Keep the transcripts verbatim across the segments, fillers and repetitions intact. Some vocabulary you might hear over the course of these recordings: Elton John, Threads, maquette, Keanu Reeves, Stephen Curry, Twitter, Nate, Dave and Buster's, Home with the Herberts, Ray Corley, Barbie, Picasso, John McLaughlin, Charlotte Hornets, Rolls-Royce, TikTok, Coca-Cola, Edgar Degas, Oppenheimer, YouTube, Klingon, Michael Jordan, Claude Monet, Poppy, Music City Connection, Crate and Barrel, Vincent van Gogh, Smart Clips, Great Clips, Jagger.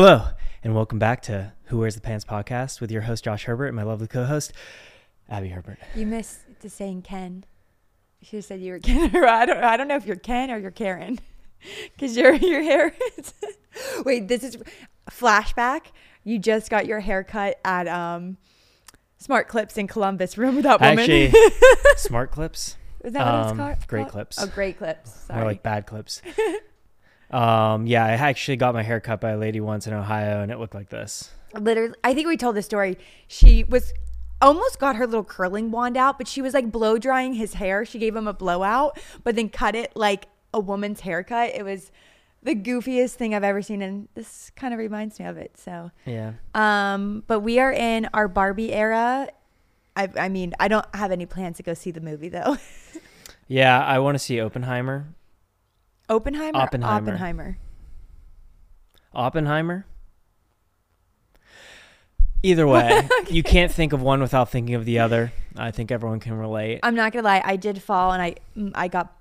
Hello, and welcome back to Who Wears the Pants podcast with your host, Josh Herbert, and my lovely co-host, Abby Herbert. You missed the saying Ken. You should have said you were Ken. I don't, I don't know if you're Ken or you're Karen, because your your hair is... Wait, this is... Flashback. You just got your hair cut at um, Smart Clips in Columbus. Remember that woman? Actually, Smart Clips? Is that um, what it's called? Great Clips. Oh, Great Clips. Sorry. More like Bad Clips. Um, yeah, I actually got my hair cut by a lady once in Ohio, and it looked like this. Literally, I think we told the story. She was almost got her little curling wand out, but she was like blow drying his hair. She gave him a blowout, but then cut it like a woman's haircut. It was the goofiest thing I've ever seen, and this kind of reminds me of it. So yeah. Um, but we are in our Barbie era. I, I mean, I don't have any plans to go see the movie though. Yeah, I want to see Oppenheimer. Oppenheimer? Oppenheimer. Oppenheimer. Oppenheimer? Either way, okay. You can't think of one without thinking of the other. I think everyone can relate. I'm not going to lie. I did fall and I I got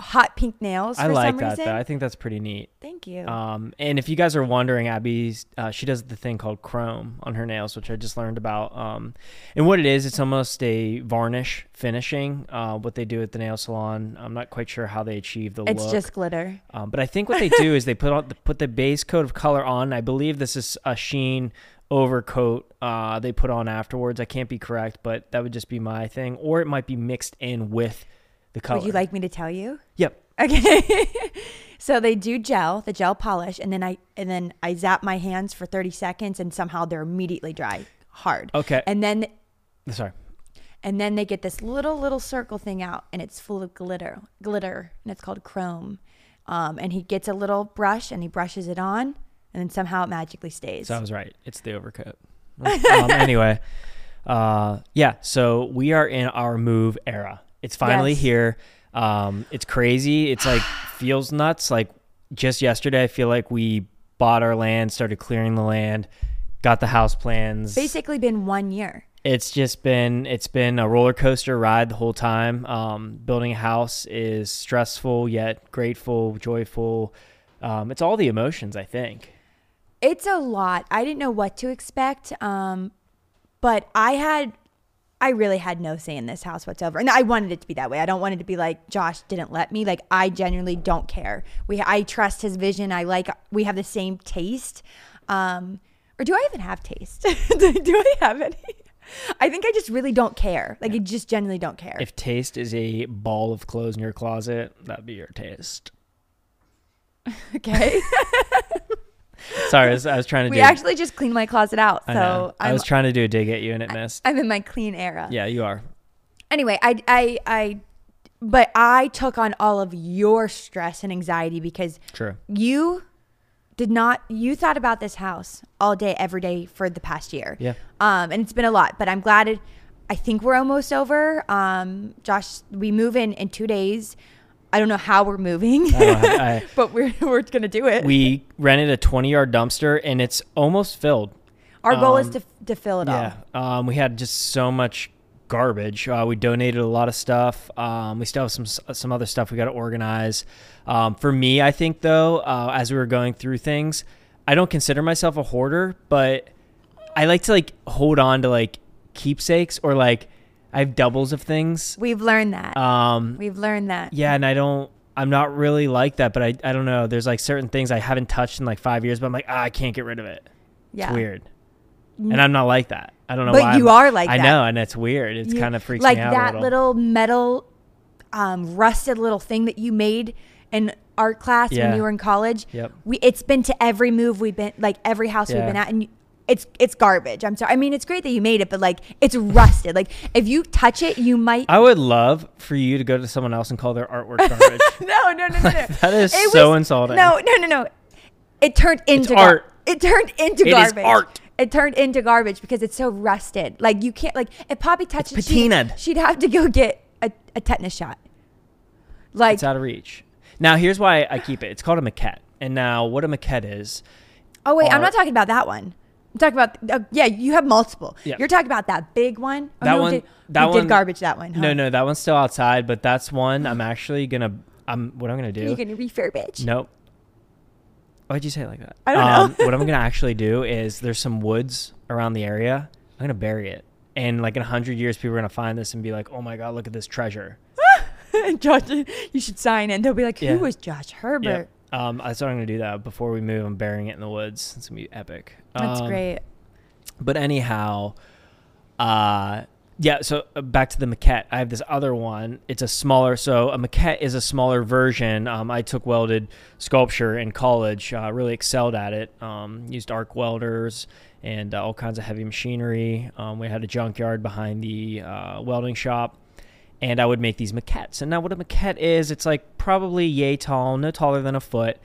hot pink nails for some reason. I like that, though. I think that's pretty neat. Thank you. Um, and if you guys are wondering, Abby's, uh, she does the thing called chrome on her nails, which I just learned about. Um, and what it is, it's almost a varnish finishing, uh, what they do at the nail salon. I'm not quite sure how they achieve the look. It's just glitter. Um, but I think what they do is they put on the, put the base coat of color on. I believe this is a sheen overcoat uh, they put on afterwards. I can't be correct, but that would just be my thing. Or it might be mixed in with the color. Would you like me to tell you? Yep. Okay. So they do gel, the gel polish, and then I and then I zap my hands for thirty seconds, and somehow they're immediately dry, hard. Okay. And then, sorry. And then they get this little little circle thing out, and it's full of glitter, glitter, and it's called chrome. Um, and he gets a little brush and he brushes it on, and then somehow it magically stays. So I was right. It's the overcoat. um, anyway, uh, yeah. So we are in our move era. It's finally yes. here. Um, it's crazy. It's like feels nuts. Like just yesterday, I feel like we bought our land, started clearing the land, got the house plans. Basically been one year. It's just been, it's been a roller coaster ride the whole time. Um, building a house is stressful yet grateful, joyful. Um, it's all the emotions, I think. It's a lot. I didn't know what to expect. Um, but I had... I really had no say in this house whatsoever. And I wanted it to be that way. I don't want it to be like, Josh didn't let me. Like, I genuinely don't care. We, I trust his vision. I like, we have the same taste. Um, or do I even have taste? do, do I have any? I think I just really don't care. Like, yeah. I just genuinely don't care. If taste is a ball of clothes in your closet, that'd be your taste. Okay. Sorry, I was, I was trying to we do... We actually just cleaned my closet out, so... I, I was trying to do a dig at you, and it missed. I'm in my clean era. Yeah, you are. Anyway, I... I, I but I took on all of your stress and anxiety because... True. You did not... You thought about this house all day, every day for the past year. Yeah. Um, and it's been a lot, but I'm glad it... I think we're almost over. Um, Josh, we move in in two days... I don't know how we're moving, I don't have, I, but we're we're going to do it. We rented a twenty-yard dumpster, and it's almost filled. Our um, goal is to to fill it yeah. all. Um, we had just so much garbage. Uh, we donated a lot of stuff. Um, we still have some some other stuff we got to organize. Um, for me, I think, though, uh, as we were going through things, I don't consider myself a hoarder, but I like to, like, hold on to, like, keepsakes or, like, I have doubles of things. We've learned that. Um, We've learned that. Yeah, and I don't, I'm not really like that, but I, I don't know. There's like certain things I haven't touched in like five years, but I'm like, ah, I can't get rid of it. Yeah. It's weird. Mm. And I'm not like that. I don't know but why. But you I'm, are like I that. I know, and it's weird. It's you, kind of freaks like me out Like that a little. little metal, um, rusted little thing that you made in art class yeah. when you were in college. Yep. We, it's been to every move we've been, like every house yeah. we've been at. And you, It's it's garbage. I'm sorry. I mean, it's great that you made it, but like it's rusted. Like if you touch it, you might. I would love for you to go to someone else and call their artwork garbage. no, no, no, no. no. That is it so was, insulting. No, no, no, no. It turned into it's art. Gar- it turned into it garbage. It is art. It turned into garbage because it's so rusted. Like you can't. Like if Poppy touched it, patinaed. She'd, she'd have to go get a, a tetanus shot. Like it's out of reach. Now here's why I keep it. It's called a maquette. And now what a maquette is. Oh wait, are, I'm not talking about that one. Talk about uh, yeah you have multiple yeah. You're talking about that big one. Oh, that no, one did, that one did garbage that one huh? no no that one's still outside, but that's one I'm actually gonna I'm what I'm gonna do you're gonna refurbish nope Why'd you say it like that? I don't um, know. What I'm going to actually do is there's some woods around the area. I'm going to bury it. And like in a hundred years, people are going to find this and be like, oh my God, look at this treasure. Josh, you should sign it. And they'll be like, who yeah. was Josh Herbert? Yeah. Um, I thought I'm going to do that. Before we move, I'm burying it in the woods. It's going to be epic. That's um, great. But anyhow, uh, yeah, so back to the maquette. I have this other one. It's a smaller, so a maquette is a smaller version. Um, I took welded sculpture in college, uh, really excelled at it, um, used arc welders and uh, all kinds of heavy machinery. Um, we had a junkyard behind the uh, welding shop, and I would make these maquettes. And now what a maquette is, it's like probably yay tall, no taller than a foot.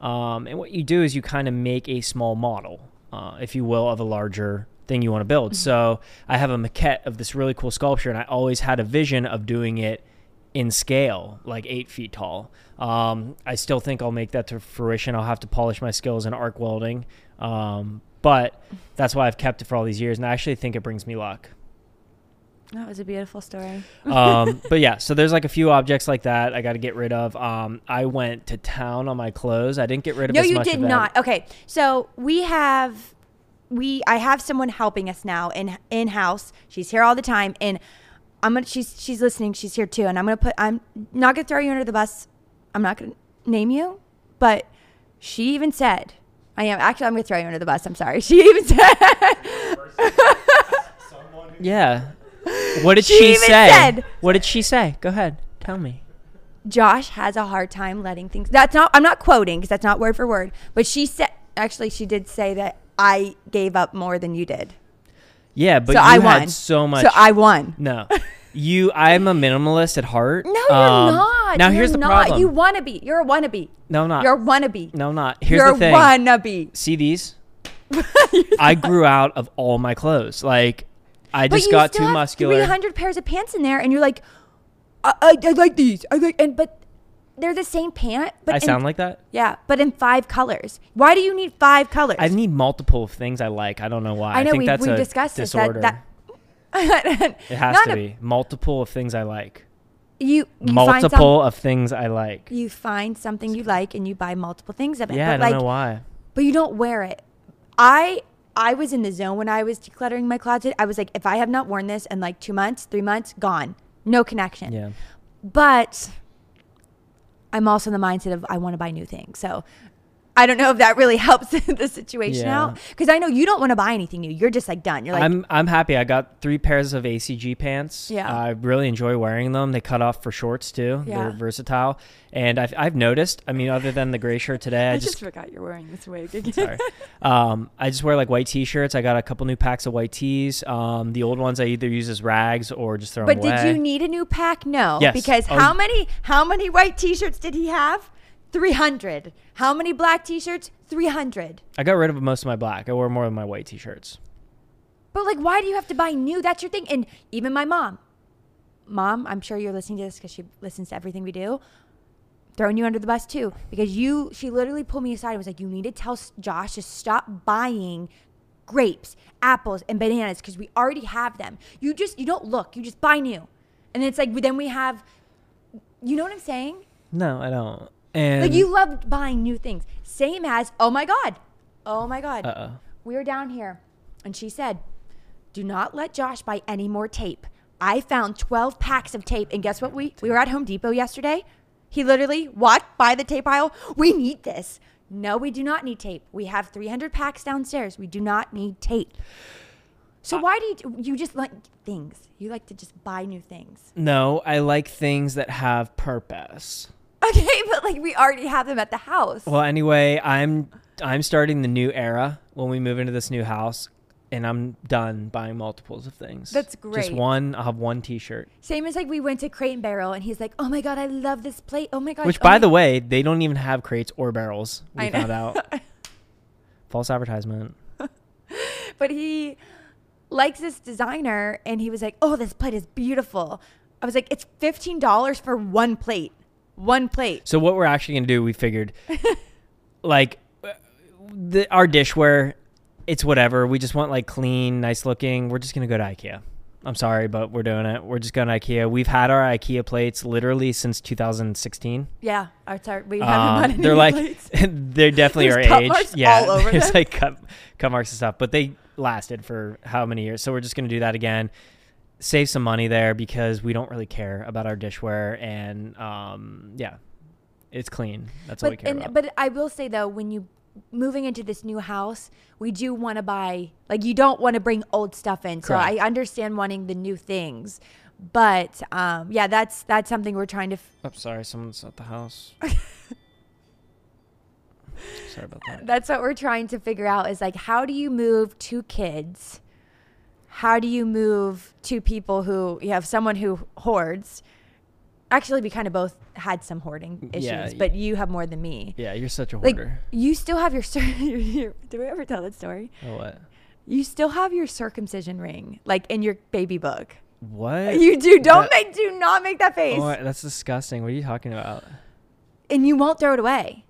Um, and what you do is you kind of make a small model, uh, if you will, of a larger thing you want to build. Mm-hmm. So I have a maquette of this really cool sculpture, and I always had a vision of doing it in scale, like eight feet tall. Um, I still think I'll make that to fruition. I'll have to polish my skills in arc welding. Um, but that's why I've kept it for all these years, and I actually think it brings me luck. That was a beautiful story. um, but yeah, so there's like a few objects like that I got to get rid of. Um, I went to town on my clothes. I didn't get rid of no, as much No, you did not. Okay, so we have... We, I have someone helping us now in in house. She's here all the time, and I'm gonna. She's she's listening. She's here too, and I'm gonna put. I'm not gonna throw you under the bus. I'm not gonna name you, but she even said, "I am actually." I'm gonna throw you under the bus. I'm sorry. She even said. yeah. What did she, she even say? Said, what did she say? Go ahead, tell me. Josh has a hard time letting things. That's not. I'm not quoting because that's not word for word. But she said. Actually, she did say that. I gave up more than you did. Yeah, but so you I had won. so much. So I won. No. You, I'm a minimalist at heart. No, you're um, not. Now, you're here's the not. problem. You want to be. You're a wannabe. No, I'm not. You're a wannabe. No, I'm not. Here's you're the thing. You're a wannabe. See these? I grew out of all my clothes. Like, I just but got too muscular. You still have three hundred pairs of pants in there, and you're like, I, I, I like these. I like, and but... They're the same pant. But I in, sound like that? Yeah, but in five colors. Why do you need five colors? I need multiple things I like. I don't know why. I know, I think we, that's we a discussed disorder. This. That, that it has to a, be. Multiple of things I like. You, you Multiple find some, of things I like. You find something you like and you buy multiple things of it. Yeah, but I don't like, know why. But you don't wear it. I I was in the zone when I was decluttering my closet. I was like, if I have not worn this in like two months, three months, gone. No connection. Yeah. But... I'm also in the mindset of I want to buy new things. So I don't know if that really helps the situation yeah. out. Because I know you don't want to buy anything new. You're just like done. You're like I'm I'm happy. I got three pairs of A C G pants. Yeah. I really enjoy wearing them. They cut off for shorts too. Yeah. They're versatile. And I've I've noticed, I mean, other than the gray shirt today, I, I just, just forgot you're wearing this wig again. Sorry. Um I just wear like white t-shirts. I got a couple new packs of white tees. Um the old ones I either use as rags or just throw but them away. But did you need a new pack? No. Yes. Because oh. how many how many white t-shirts did he have? three hundred. How many black t-shirts? three hundred. I got rid of most of my black. I wore more of my white t-shirts. But like, why do you have to buy new? That's your thing. And even my mom. Mom, I'm sure you're listening to this because she listens to everything we do. Throwing you under the bus too. Because you, she literally pulled me aside and was like, you need to tell Josh to stop buying grapes, apples, and bananas because we already have them. You just, you don't look. You just buy new. And it's like, then we have, you know what I'm saying? No, I don't. And like you love buying new things. Same as, oh my God. Oh my God. Uh-oh. We were down here and she said, do not let Josh buy any more tape. I found twelve packs of tape. And guess what? We, we were at Home Depot yesterday. He literally walked by the tape aisle. We need this. No, we do not need tape. We have three hundred packs downstairs. We do not need tape. So why do you, you just like things. You like to just buy new things. No, I like things that have purpose. Okay, but like we already have them at the house. Well, anyway, I'm I'm starting the new era when we move into this new house, and I'm done buying multiples of things. That's great. Just one. I'll have one T-shirt. Same as like we went to Crate and Barrel, and he's like, "Oh my God, I love this plate. Oh my God." Which, oh by the God. way, they don't even have crates or barrels. We I found know. out. False advertisement. But he likes this designer, and he was like, "Oh, this plate is beautiful." I was like, "It's fifteen dollars for one plate." One plate. So what we're actually going to do, we figured, like, the, our dishware, it's whatever. We just want, like, clean, nice looking. We're just going to go to Ikea. I'm sorry, but we're doing it. We're just going to Ikea. We've had our Ikea plates literally since two thousand sixteen. Yeah, our tar- we haven't um, bought any they're like, plates. They're definitely there's our age. Marks yeah, all over there's them. Like cut, cut marks and stuff, but they lasted for how many years? So we're just going to do that again. Save some money there because we don't really care about our dishware, and um, yeah, it's clean. That's but, all we care and, about. But I will say though, when you moving into this new house, we do want to buy, like, you don't want to bring old stuff in. Correct. So I understand wanting the new things, but um yeah, that's that's something we're trying to f- I'm sorry, someone's at the house. Sorry about that. That's what we're trying to figure out, is like, how do you move two kids? How do you move two people who you have someone who hoards? Actually, we kind of both had some hoarding issues, yeah, but you have more than me. Yeah, you're such a hoarder. Like, you still have your... Cir- Did we ever tell that story? Oh, what? You still have your circumcision ring, like, in your baby book. What? You do. Don't that, make... Do not make that face. Oh, that's disgusting. What are you talking about? And you won't throw it away.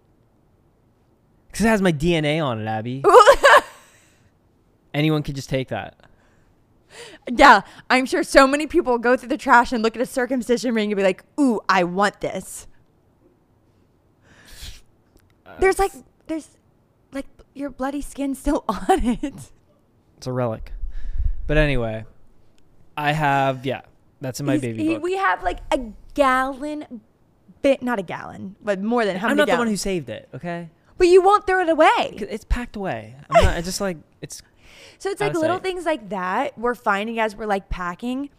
Because it has my D N A on it, Abby. Anyone could just take that. Yeah, I'm sure so many people go through the trash and look at a circumcision ring and be like, ooh, I want this. Uh, there's like, there's like your bloody skin still on it. It's a relic. But anyway, I have, yeah, that's in my He's, baby he, book. We have like a gallon, bit, not a gallon, but more than how many I'm not gallons? The one who saved it, okay? But you won't throw it away. It's packed away. I'm not, I just like, it's... So it's like little like, things like that we're finding as we're like packing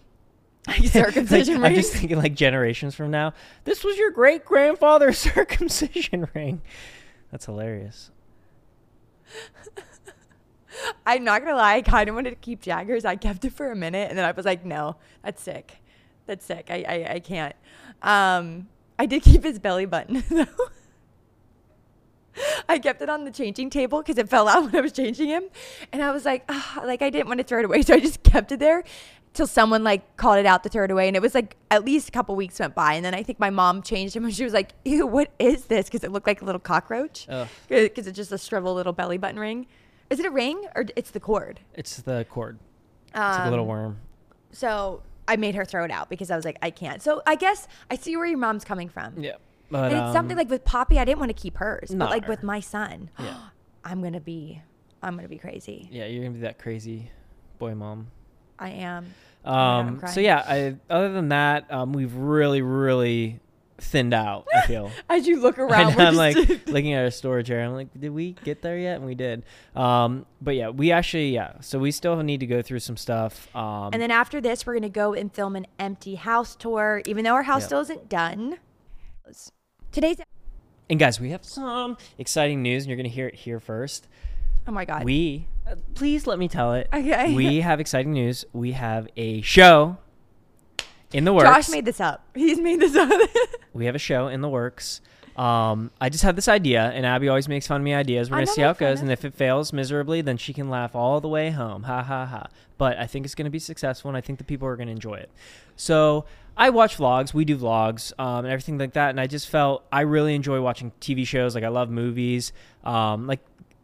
like circumcision like, rings. I'm just thinking like generations from now. This was your great grandfather's circumcision ring. That's hilarious. I'm not going to lie. I kind of wanted to keep Jagger's. I kept it for a minute and then I was like, no, that's sick. That's sick. I, I, I can't. Um, I did keep his belly button though. I kept it on the changing table because it fell out when I was changing him. And I was like, oh, like I didn't want to throw it away. So I just kept it there till someone like called it out to throw it away. And it was like at least a couple weeks went by. And then I think my mom changed him and she was like, ew, what is this? Because it looked like a little cockroach. Because it's just a shriveled little belly button ring. Is it a ring or it's the cord? It's the cord. Um, it's like a little worm. So I made her throw it out because I was like, I can't. So I guess I see where your mom's coming from. Yeah. But, and it's um, something like with Poppy, I didn't want to keep hers, but like her. With my son, yeah. I'm going to be, I'm going to be crazy. Yeah. You're going to be that crazy boy mom. I am. Um, God, so yeah, I, other than that, um, we've really, really thinned out, I feel. As you look around, we're I'm like looking at our storage area. I'm like, did we get there yet? And we did. Um, but yeah, we actually, yeah. So we still need to go through some stuff. Um, and then after this, we're going to go and film an empty house tour, even though our house yeah. still isn't done. Today's and guys, we have some exciting news and you're gonna hear it here first. Oh my god, we uh, please let me tell it. Okay, we have exciting news. We have a show in the works. Josh made this up. He's made this up. We have a show in the works. um I just had this idea and Abby always makes fun of me ideas. We're gonna see how it goes, and if it fails miserably then she can laugh all the way home. Ha ha ha. But I think it's gonna be successful and I think the people are gonna enjoy it. So I watch vlogs. We do vlogs um, and everything like that. And I just felt I really enjoy watching T V shows. Like I love movies. Um, like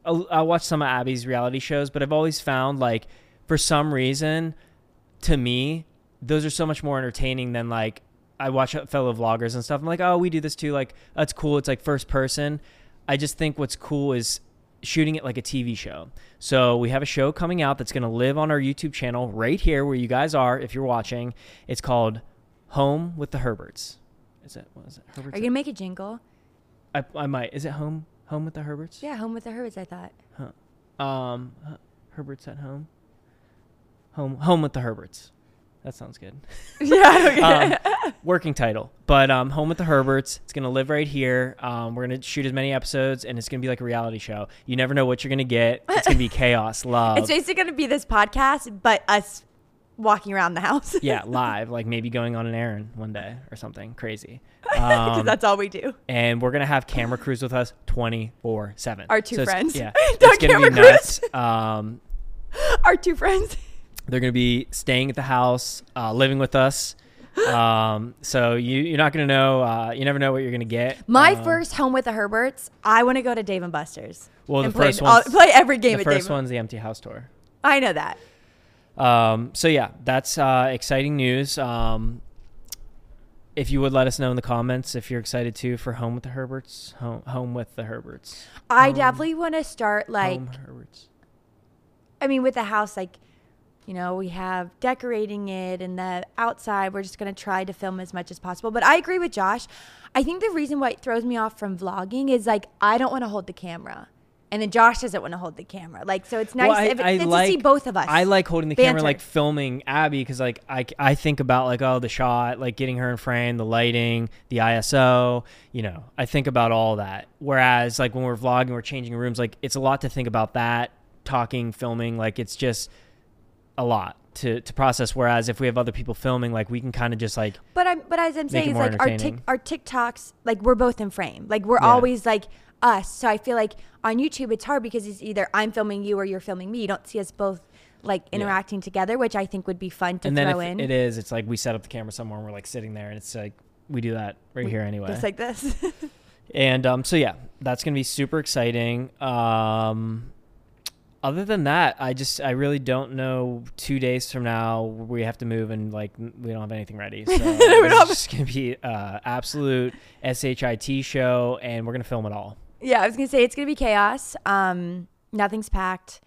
I watch some of Abby's reality shows, but I've always found like for some reason to me, those are so much more entertaining than like I watch fellow vloggers and stuff. I'm like, oh, we do this too. Like that's cool. It's like first person. I just think what's cool is shooting it like a T V show. So we have a show coming out that's going to live on our YouTube channel right here where you guys are. If you're watching, it's called Home with the Herberts. Is it? What is it? Herberts. Are you gonna make a jingle? I I might. Is it home? Home with the Herberts? Yeah, Home with the Herberts. I thought. Huh. Um, Herberts at home. Home. Home with the Herberts. That sounds good. Yeah. Okay. um, working title, but um, Home with the Herberts. It's gonna live right here. Um, we're gonna shoot as many episodes, and it's gonna be like a reality show. You never know what you're gonna get. It's gonna be chaos, love. It's basically gonna be this podcast, but us. Walking around the house. Yeah, live, like maybe going on an errand one day or something crazy. Um, that's all we do. And we're going to have camera crews with us twenty-four seven. Our two so friends. It's, yeah. It's going to be nuts. Um, Our two friends. They're going to be staying at the house, uh, living with us. Um, so you, you're not going to know. Uh, you never know what you're going to get. My um, first Home with the Herberts, I want to go to Dave and Buster's. Well, and the play, first one's, I'll play every game the at first Dave. One's the empty house tour. I know that. Um, so yeah, that's uh, exciting news. Um, if you would let us know in the comments if you're excited too for Home with the Herberts, Home, home with the Herberts. I home, definitely want to start like, I mean, with the house, like, you know, we have decorating it and the outside, we're just going to try to film as much as possible. But I agree with Josh. I think the reason why it throws me off from vlogging is like, I don't want to hold the camera. And then Josh doesn't want to hold the camera. Like, so it's nice well, I, if, I it's like, to see both of us. I like holding the banter. camera, like filming Abby. Cause like, I, I think about like, oh, the shot, like getting her in frame, the lighting, the I S O, you know, I think about all that. Whereas like when we're vlogging, we're changing rooms. Like it's a lot to think about that, talking, filming. Like it's just a lot to, to process. Whereas if we have other people filming, like we can kind of just like, but I'm, but as I'm saying, it's like our tic, our TikToks, like we're both in frame. Like we're yeah. always like us. So I feel like on YouTube, it's hard because it's either I'm filming you or you're filming me. You don't see us both like interacting yeah. together, which I think would be fun to and throw then in. It is. It's like we set up the camera somewhere and we're like sitting there and it's like, we do that right we, here anyway. Just like this. And, um, so yeah, that's going to be super exciting. Um, Other than that, I just, I really don't know. Two days from now, we have to move and like, we don't have anything ready. So it's just going to be uh absolute S H I T show and we're going to film it all. Yeah. I was going to say it's going to be chaos. Um, nothing's packed.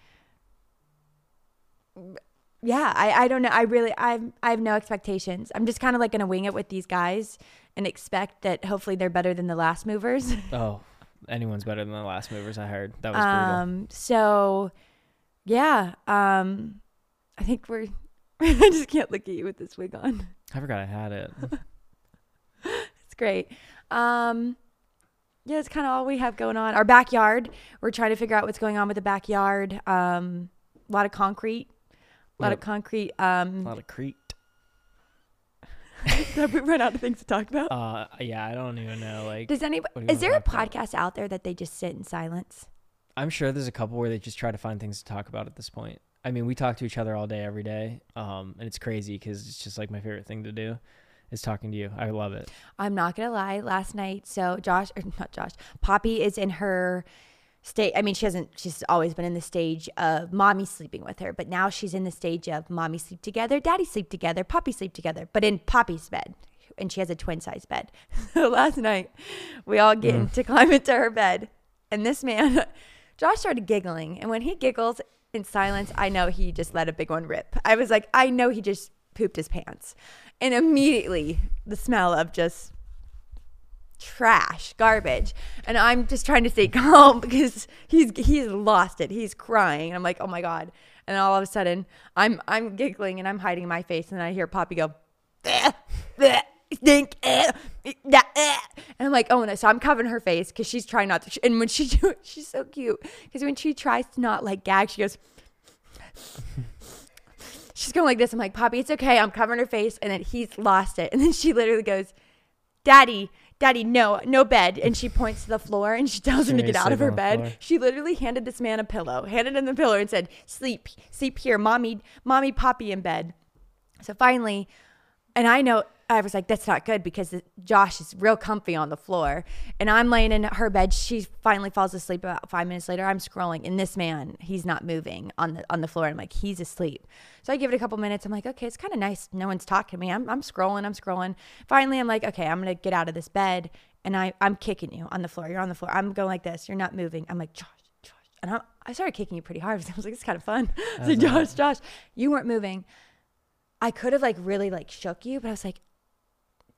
Yeah. I, I don't know. I really, I I have no expectations. I'm just kind of like going to wing it with these guys and expect that hopefully they're better than the last movers. Oh. Anyone's better than the last movers, I heard. That was brutal. Um, so, yeah. Um, I think we're... I just can't look at you with this wig on. I forgot I had it. It's great. Um, yeah, that's kind of all we have going on. Our backyard. We're trying to figure out what's going on with the backyard. Um, a lot of concrete. A lot yep. of concrete. Um, a lot of crete. Have we run out of things to talk about? Uh, yeah, I don't even know. Like, does anybody? Do is there a podcast about? out there that they just sit in silence? I'm sure there's a couple where they just try to find things to talk about at this point. I mean, we talk to each other all day, every day, um, and it's crazy because it's just like my favorite thing to do is talking to you. I love it. I'm not gonna lie. Last night, so Josh, or not Josh, Poppy is in her state. I mean, she hasn't. She's always been in the stage of mommy sleeping with her, but now she's in the stage of mommy sleep together, daddy sleep together, Poppy sleep together, but in Poppy's bed, and she has a twin size bed. So last night, we all get mm. to climb into her bed, and this man, Josh, started giggling, and when he giggles in silence, I know he just let a big one rip. I was like, I know he just pooped his pants, and immediately the smell of just trash, garbage, and I'm just trying to stay calm because he's he's lost it. He's crying, and I'm like, oh my god! And all of a sudden, I'm I'm giggling and I'm hiding my face, and I hear Poppy go, bleh, bleh, stink, eh, bleh, eh. And I'm like, oh no! So I'm covering her face because she's trying not to. And when she do it, she's so cute because when she tries to not like gag, she goes. She's going like this. I'm like, Poppy, it's okay. I'm covering her face, and then he's lost it, and then she literally goes, Daddy. Daddy, no, no bed. And she points to the floor and she tells she him to get out of her bed. She literally handed this man a pillow, handed him the pillow and said, sleep, sleep here. Mommy, mommy, Poppy in bed. So finally, and I know, I was like, that's not good because Josh is real comfy on the floor. And I'm laying in her bed. She finally falls asleep about five minutes later. I'm scrolling and this man, he's not moving on the on the floor. I'm like, he's asleep. So I give it a couple minutes. I'm like, okay, it's kind of nice. No one's talking to me. I'm, I'm scrolling. I'm scrolling. Finally, I'm like, okay, I'm going to get out of this bed. And I, I'm kicking you on the floor. You're on the floor. I'm going like this. You're not moving. I'm like, Josh, Josh. And I, I started kicking you pretty hard because I was like, it's kind of fun. I was like, Josh, Josh, you weren't moving. I could have like really like shook you, but I was like,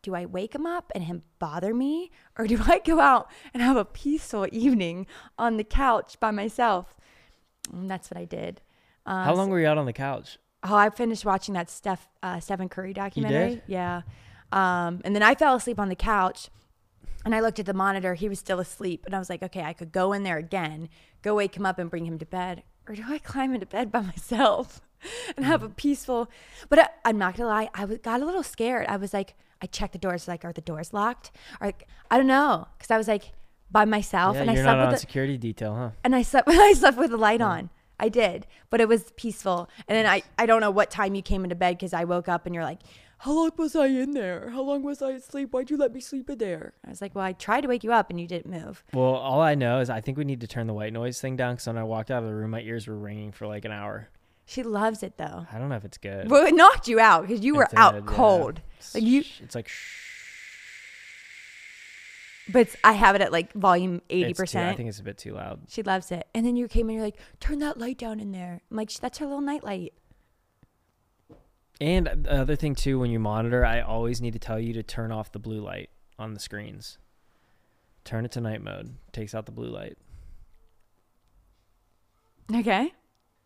do I wake him up and him bother me? Or do I go out and have a peaceful evening on the couch by myself? And that's what I did. Um, How long so, were you out on the couch? Oh, I finished watching that Steph, uh, Stephen Curry documentary. You did? Yeah. Um, and then I fell asleep on the couch and I looked at the monitor. He was still asleep. And I was like, okay, I could go in there again, go wake him up and bring him to bed. Or do I climb into bed by myself and have a peaceful, but I, I'm not going to lie. I got a little scared. I was like, I checked the doors. Like, are the doors locked? Or like, I don't know. Cause I was like by myself yeah, and I slept with a security detail, huh? And I slept, I slept with the light yeah. on. I did, but it was peaceful. And then I, I don't know what time you came into bed. Cause I woke up and you're like, how long was I in there? How long was I asleep? Why'd you let me sleep in there? I was like, well, I tried to wake you up and you didn't move. Well, all I know is I think we need to turn the white noise thing down. Cause when I walked out of the room, my ears were ringing for like an hour. She loves it though. I don't know if it's good. Well, it knocked you out because you were it's out a, cold. Yeah. Like you, it's like shh. But it's, I have it at like volume eighty percent. It's too, I think it's a bit too loud. She loves it. And then you came and you're like, turn that light down in there. I'm like, that's her little nightlight. And the other thing too, when you monitor, I always need to tell you to turn off the blue light on the screens. Turn it to night mode. Takes out the blue light. Okay.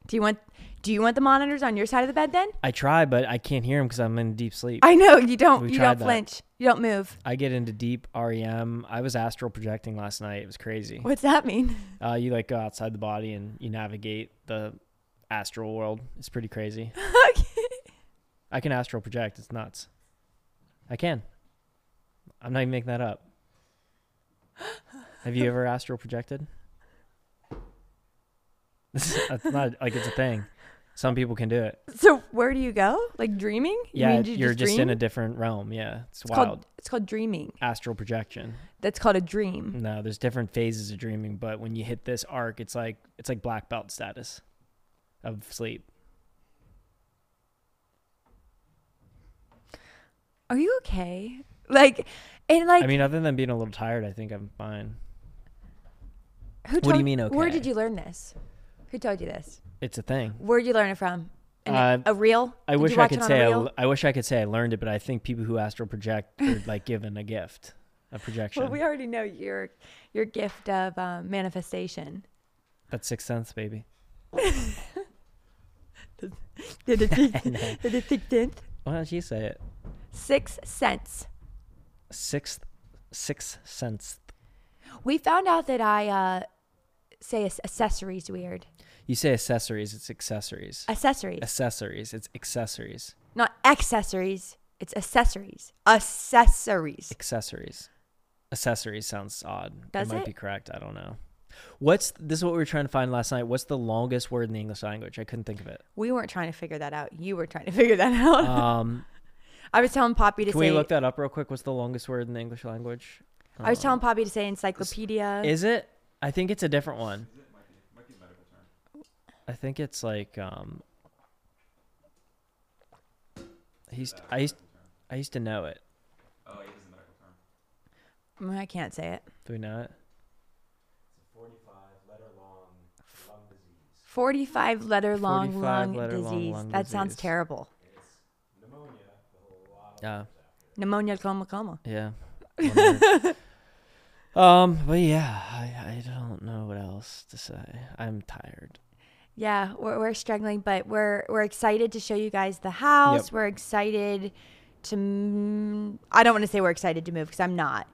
Do you want do you want the monitors on your side of the bed then? I try, but I can't hear them because I'm in deep sleep. I know. You don't we you don't that. flinch. You don't move. I get into deep R E M. I was astral projecting last night. It was crazy. What's that mean? Uh, you like go outside the body and you navigate the astral world. It's pretty crazy. Okay. I can astral project. It's nuts. I can. I'm not even making that up. Have you ever astral projected? That's not like it's a thing. Some people can do it. So where do you go? Like dreaming? You yeah, mean, you you're just, just in a different realm. Yeah, it's, it's wild. Called, it's called dreaming. Astral projection. That's called a dream. No, there's different phases of dreaming, but when you hit this arc, it's like it's like black belt status of sleep. Are you okay? Like, and like. I mean, other than being a little tired, I think I'm fine. Who told, what do you mean okay? Where did you learn this? Who told you this? It's a thing. Where'd you learn it from? An, uh, a reel? I Did wish I could say I, I wish I could say I learned it, but I think people who astral project are like given a gift, a projection. Well, we already know your your gift of um, manifestation. That's sixth sense, baby. Did it sixth no. sense? Why don't you say it? Sixth sense. Sixth, sixth sense. We found out that I. Uh, Say accessories weird. You say accessories. It's accessories. Accessories. Accessories. It's accessories. Not accessories. It's accessories. Accessories. Accessories. Accessories sounds odd. Does it? It might be correct. I don't know. What's this is what we were trying to find last night. What's the longest word in the English language? I couldn't think of it. We weren't trying to figure that out. You were trying to figure that out. um, I was telling Poppy to can say. Can we look that up real quick? What's the longest word in the English language? Um, I was telling Poppy to say encyclopedia. Is it? I think it's a different one. It might be, it might be a medical term. I think it's like um. He's uh, I used I used to know it. Oh, it is a medical term. I can't say it. Do we know it? It's a forty-five letter long lung disease. Forty-five letter long forty-five lung, letter disease. Long, lung that disease. Sounds terrible. It's pneumonia. Yeah. Uh, pneumonia, coma, coma. Yeah. Um, but yeah, I, I don't know what else to say. I'm tired. Yeah, we're, we're struggling, but we're we're excited to show you guys the house. Yep. We're excited to. M- I don't want to say we're excited to move because I'm not.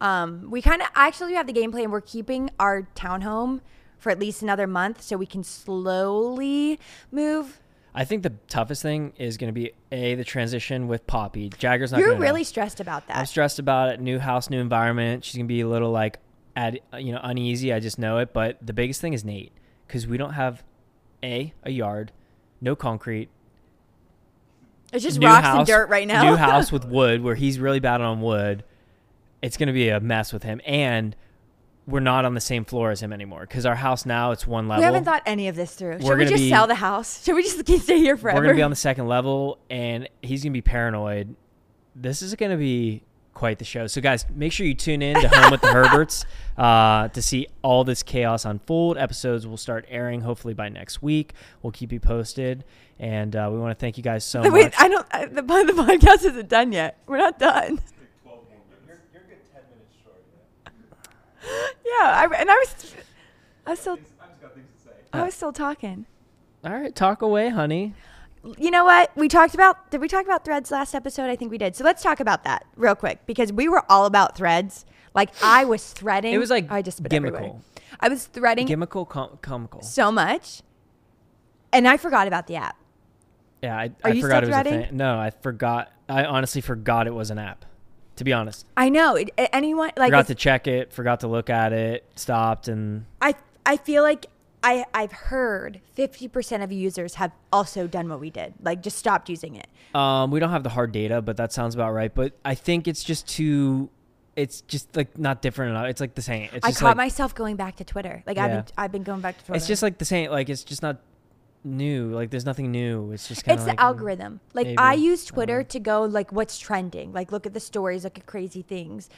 Um, we kind of actually have the game plan. We're keeping our townhome for at least another month so we can slowly move. I think the toughest thing is going to be a the transition with Poppy. Jagger's not. You're gonna really know. Stressed about that. I'm stressed about it. New house, new environment. She's gonna be a little like, ad, you know, uneasy. I just know it. But the biggest thing is Nate because we don't have a a yard, no concrete. It's just new rocks house, and dirt right now. New house with wood where he's really bad on wood. It's gonna be a mess with him and. We're not on the same floor as him anymore because our house now it's one level. We haven't thought any of this through. We're Should we just be, sell the house? Should we just stay here forever? We're going to be on the second level and he's going to be paranoid. This is going to be quite the show. So guys, make sure you tune in to Home with the Herberts uh, to see all this chaos unfold. Episodes will start airing hopefully by next week. We'll keep you posted. And uh, we want to thank you guys so Wait, much. Wait, I don't, I, the, the podcast isn't done yet. We're not done. Yeah, I, and I was, I was still, I just got things to say. I was still talking. All right, talk away, honey. You know what? We talked about, did we talk about Threads last episode? I think we did. So let's talk about that real quick because we were all about Threads. Like I was threading. It was like I just gimmickal. I was threading. Gimmickal, com- comical. So much. And I forgot about the app. Yeah, I, I forgot it was a thing. No, I forgot. I honestly forgot it was an app. To be honest, I know it, anyone like forgot to check it, forgot to look at it, stopped, and I I feel like I I've heard fifty percent of users have also done what we did, like just stopped using it. Um, we don't have the hard data, but that sounds about right. But I think it's just too, it's just like not different enough. It's like the same. It's I just caught like, myself going back to Twitter. Like yeah. I've been, I've been going back to Twitter. It's just like the same. Like it's just not. new. Like, there's nothing new. It's just kind of. It's like the algorithm. Like, maybe. I use Twitter I to go, like, what's trending. Like, look at the stories, look at crazy things.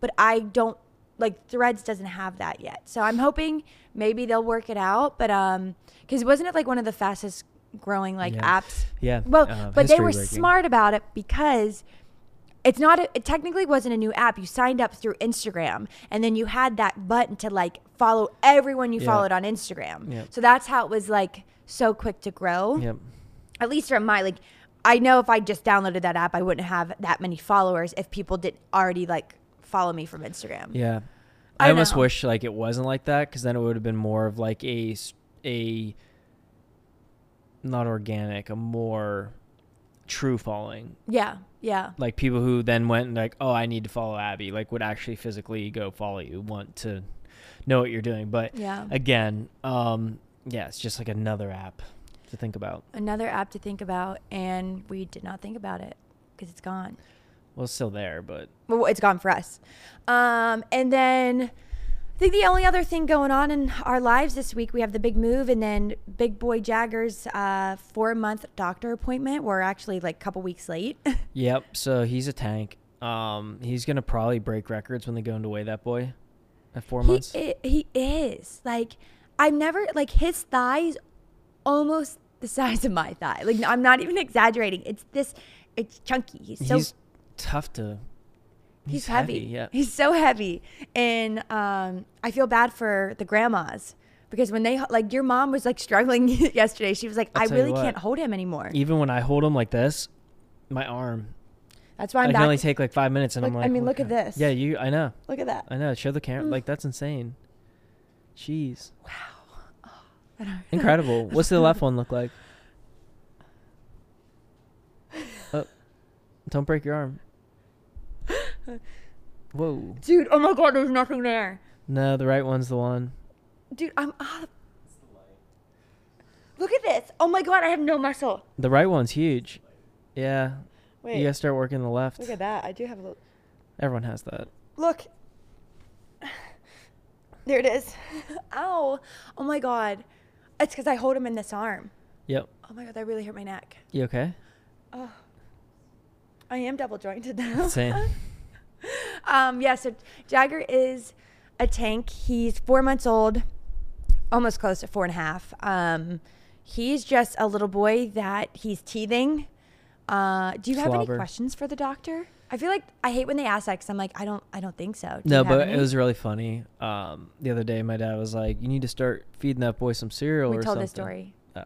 But I don't, like, Threads doesn't have that yet. So I'm hoping maybe they'll work it out. But, um, because wasn't it, like, one of the fastest growing, like, yeah. apps? Yeah. Well, uh, but they were breaking. smart about it because. It's not, a, it technically wasn't a new app. You signed up through Instagram and then you had that button to like follow everyone you yeah. followed on Instagram. Yeah. So that's how it was like so quick to grow. Yep. At least from my, like, I know if I just downloaded that app, I wouldn't have that many followers if people didn't already like follow me from Instagram. Yeah. I, I almost know. wish like it wasn't like that because then it would have been more of like a, a, not organic, a more true following. Yeah. Yeah. Like people who then went and like, oh, I need to follow Abby, like would actually physically go follow you, want to know what you're doing. But yeah. again, um, yeah, it's just like another app to think about. Another app to think about. And we did not think about it because it's gone. Well, it's still there, but. Well, it's gone for us. Um, and then I think the only other thing going on in our lives this week, we have the big move and then big boy Jagger's uh, four-month doctor appointment. We're actually like a couple weeks late. Yep. So he's a tank. Um, he's going to probably break records when they go into weigh that boy at four he months. I- he is. Like, I've never, like, his thigh's almost the size of my thigh. Like, I'm not even exaggerating. It's this, it's chunky. He's so he's tough to... He's, he's heavy. heavy yeah. He's so heavy. And um, I feel bad for the grandmas because when they, like, your mom was like struggling yesterday. She was like, I'll I really can't hold him anymore. Even when I hold him like this, my arm. That's why I'm I back. can only take like five minutes and look, I'm like, I mean, oh, look God. at this. Yeah, you, I know. Look at that. I know. Show the camera. Mm. Like, that's insane. Jeez. Wow. Oh, incredible. What's the left one look like? Oh, don't break your arm. Whoa, dude! Oh my God, there's nothing there. No, the right one's the one. Dude, I'm up. Look at this! Oh my God, I have no muscle. The right one's huge. Yeah. Wait. You gotta start working the left. Look at that! I do have a little. Everyone has that. Look. There it is. Ow! Oh my God, it's because I hold him in this arm. Yep. Oh my God, that really hurt my neck. You okay? Oh. I am double jointed now. Same. um, yeah, so Jagger is a tank. He's four months old, almost close to four and a half. Um, he's just a little boy that he's teething. Uh, do you Slobber. have any questions for the doctor? I feel like I hate when they ask that because I'm like, I don't, I don't think so. Do no, but any? It was really funny. Um, the other day, my dad was like, "You need to start feeding that boy some cereal." We or told something. this story. Oh.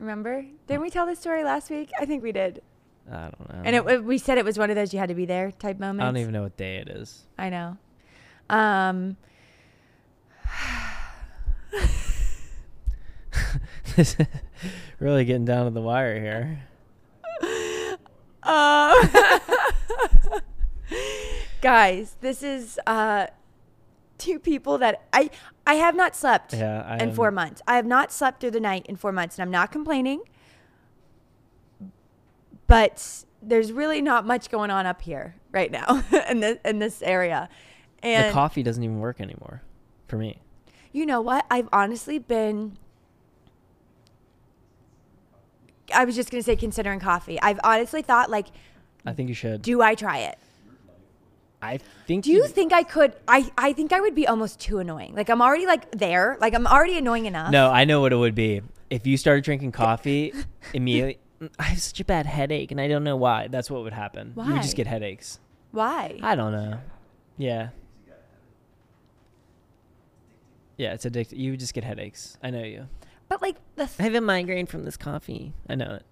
Remember? Didn't we tell this story last week? I think we did. I don't know. And it, we said it was one of those you had to be there type moments. I don't even know what day it is. I know. Um, really getting down to the wire here. Uh, guys, this is uh, two people that I, I have not slept yeah, I in am. four months. I have not slept through the night in four months, and I'm not complaining. But there's really not much going on up here right now in this, in this area. And the coffee doesn't even work anymore for me. You know what? I've honestly been... I was just going to say considering coffee. I've honestly thought like... I think you should. Do I try it? I think... Do you, you think I could... I, I think I would be almost too annoying. Like I'm already like there. Like I'm already annoying enough. No, I know what it would be. If you started drinking coffee immediately... I have such a bad headache, and I don't know why. That's what would happen. Why? You would just get headaches. Why? I don't know. Yeah. Yeah, it's addictive. You would just get headaches. I know you. But, like, the th- I have a migraine from this coffee. I know it.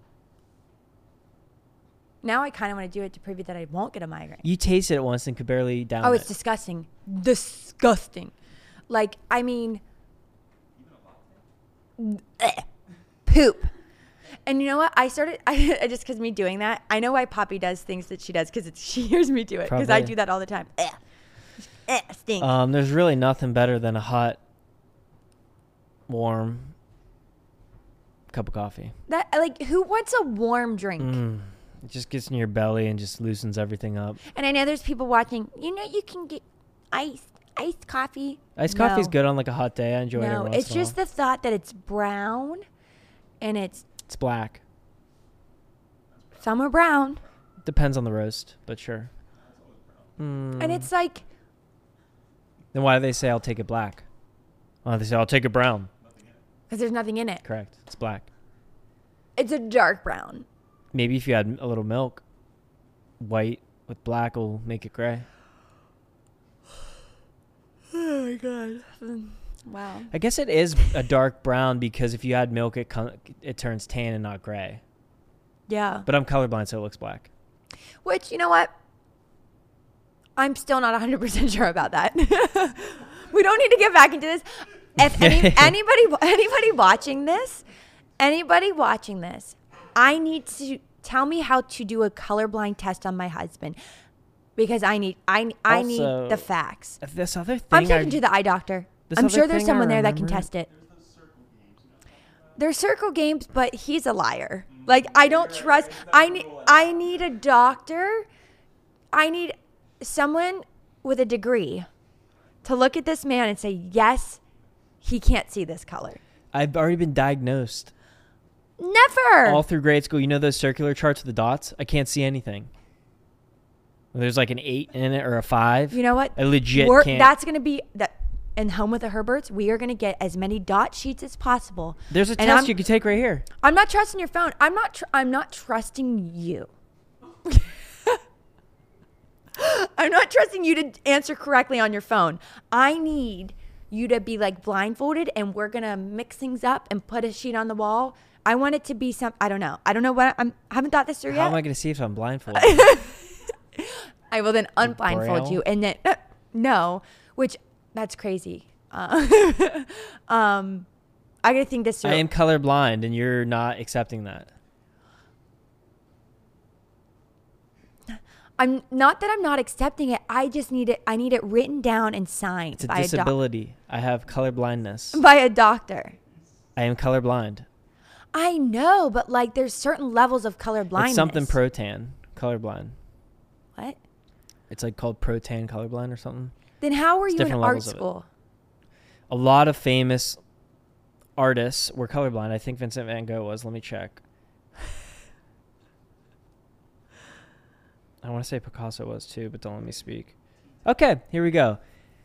Now I kind of want to do it to prove that I won't get a migraine. You tasted it once and could barely down Oh, it's it. disgusting. Disgusting. Like, I mean, ugh, poop. And you know what? I started, I just because me doing that, I know why Poppy does things that she does because she hears me do it because I do that all the time. Eh, eh, stink. Um, there's really nothing better than a hot, warm cup of coffee. That like, who wants a warm drink? Mm, it just gets in your belly and just loosens everything up. And I know there's people watching, you know, you can get iced. iced coffee. Iced no. coffee's good on like a hot day. I enjoy no, it. No, it's just the thought that it's brown and it's it's black. Some are brown. Depends on the roast, but sure. Mm. And it's like, then why do they say I'll take it black? Why do they say I'll take it brown? Because there's nothing in it. Correct. It's black. It's a dark brown. Maybe if you add a little milk, white with black will make it gray. Oh my god! Wow. I guess it is a dark brown because if you add milk, it com- it turns tan and not gray. Yeah. But I'm colorblind, so it looks black. Which, you know what? I'm still not one hundred percent sure about that. We don't need to get back into this. If any, anybody, anybody watching this, anybody watching this, I need to tell me how to do a colorblind test on my husband because I need, I, I also, need the facts. This other thing, I'm talking I, to the eye doctor. I'm sure there's someone there that can test it. There's circle games, but he's a liar. Like, I don't trust. I need, I need a doctor. I need someone with a degree to look at this man and say, yes, he can't see this color. I've already been diagnosed. Never. All through grade school. You know those circular charts with the dots? I can't see anything. There's like an eight in it or a five. You know what? I legit We're, can't. That's going to be... that. And Home with the Herberts, we are going to get as many dot sheets as possible. There's a and test I'm, you can take right here. I'm not trusting your phone. I'm not tr- I'm not trusting you. I'm not trusting you to answer correctly on your phone. I need you to be like blindfolded and we're going to mix things up and put a sheet on the wall. I want it to be some, I don't know. I don't know what, I'm, I haven't thought this through How yet. How am I going to see if I'm blindfolded? I will then unblindfold you and then, uh, no, which that's crazy. Uh, um, I gotta think this through. I am colorblind, and you're not accepting that. I'm not that I'm not accepting it. I just need it. I need it written down and signed. It's a by disability. A doc- I have colorblindness. By a doctor. I am colorblind. I know, but like, there's certain levels of colorblindness. It's something pro-tan colorblind. What? It's like called pro-tan colorblind or something. Then how were you in art school? A lot of famous artists were colorblind. I think Vincent van Gogh was. Let me check. I want to say Picasso was too, but don't let me speak. Okay, here we go.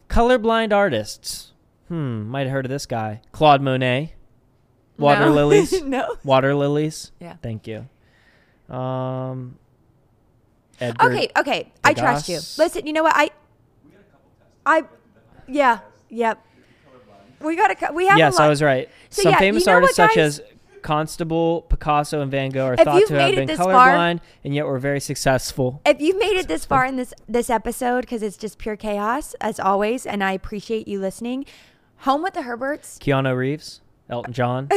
Colorblind artists. Hmm, might have heard of this guy. Claude Monet. Water no. lilies. No. Water lilies. Yeah. Thank you. Um. Edgar okay, okay. Degas. I trust you. Listen, you know what? I... I, yeah, yep. We got a, we have. Yes, a lot. I was right. So Some yeah, famous you know artists such as Constable, Picasso, and Van Gogh are thought to have been colorblind, far, and yet were very successful. If you've made it this far in this this episode, because it's just pure chaos as always, and I appreciate you listening. Home with the Herberts. Keanu Reeves, Elton John.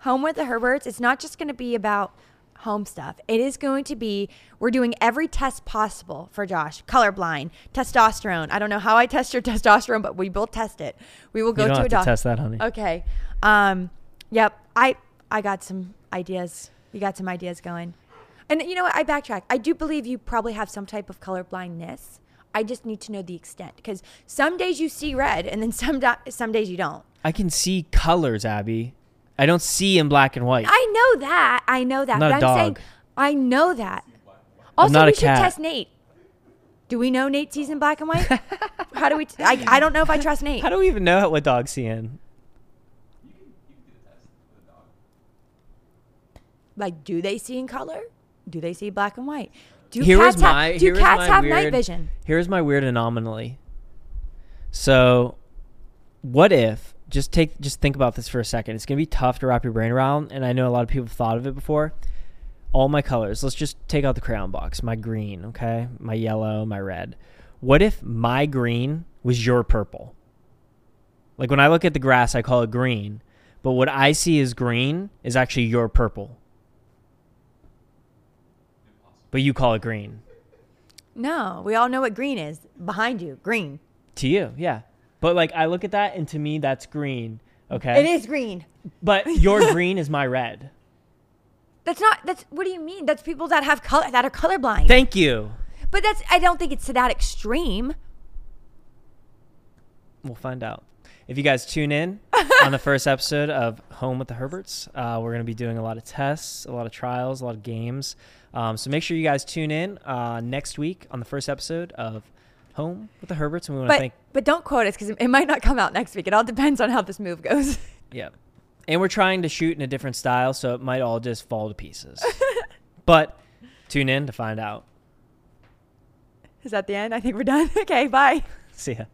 Home with the Herberts. It's not just going to be about home stuff. It is going to be, we're doing every test possible for Josh. Colorblind, testosterone. I don't know how I test your testosterone, but we will test it. We will go to a doctor. You don't have to test that, honey. Okay. Um, yep. I, I got some ideas. You got some ideas going. And you know what? I backtrack. I do believe you probably have some type of colorblindness. I just need to know the extent because some days you see red and then some do- some days you don't. I can see colors, Abby. I don't see in black and white. I know that. I know that. I'm not but a dog. I'm saying I know that. Also, I'm not we a should cat. Test Nate. Do we know Nate sees in black and white? How do we? T- I, I don't know if I trust Nate. How do we even know what dogs see in? You can you can do the test with a dog. Like, do they see in color? Do they see black and white? Do here cats my, have, do cats have weird, night vision? Here's my weird anomaly. So, what if? Just take, just think about this for a second. It's going to be tough to wrap your brain around, and I know a lot of people have thought of it before. All my colors. Let's just take out the crayon box. My green, okay? My yellow, my red. What if my green was your purple? Like when I look at the grass, I call it green, but what I see as green is actually your purple. But you call it green. No, we all know what green is. Behind you, green. To you, yeah. But, like, I look at that, and to me, that's green, okay? It is green. But your green is my red. That's not... That's What do you mean? That's people that have color... That are colorblind. Thank you. But that's... I don't think it's to that extreme. We'll find out. If you guys tune in on the first episode of Home with the Herberts, uh, we're going to be doing a lot of tests, a lot of trials, a lot of games. Um, so make sure you guys tune in uh, next week on the first episode of Home with the Herberts. And we want to thank. But don't quote us because it might not come out next week. It all depends on how this move goes. Yeah. And we're trying to shoot in a different style, so it might all just fall to pieces. But tune in to find out. Is that the end? I think we're done. Okay, bye. See ya.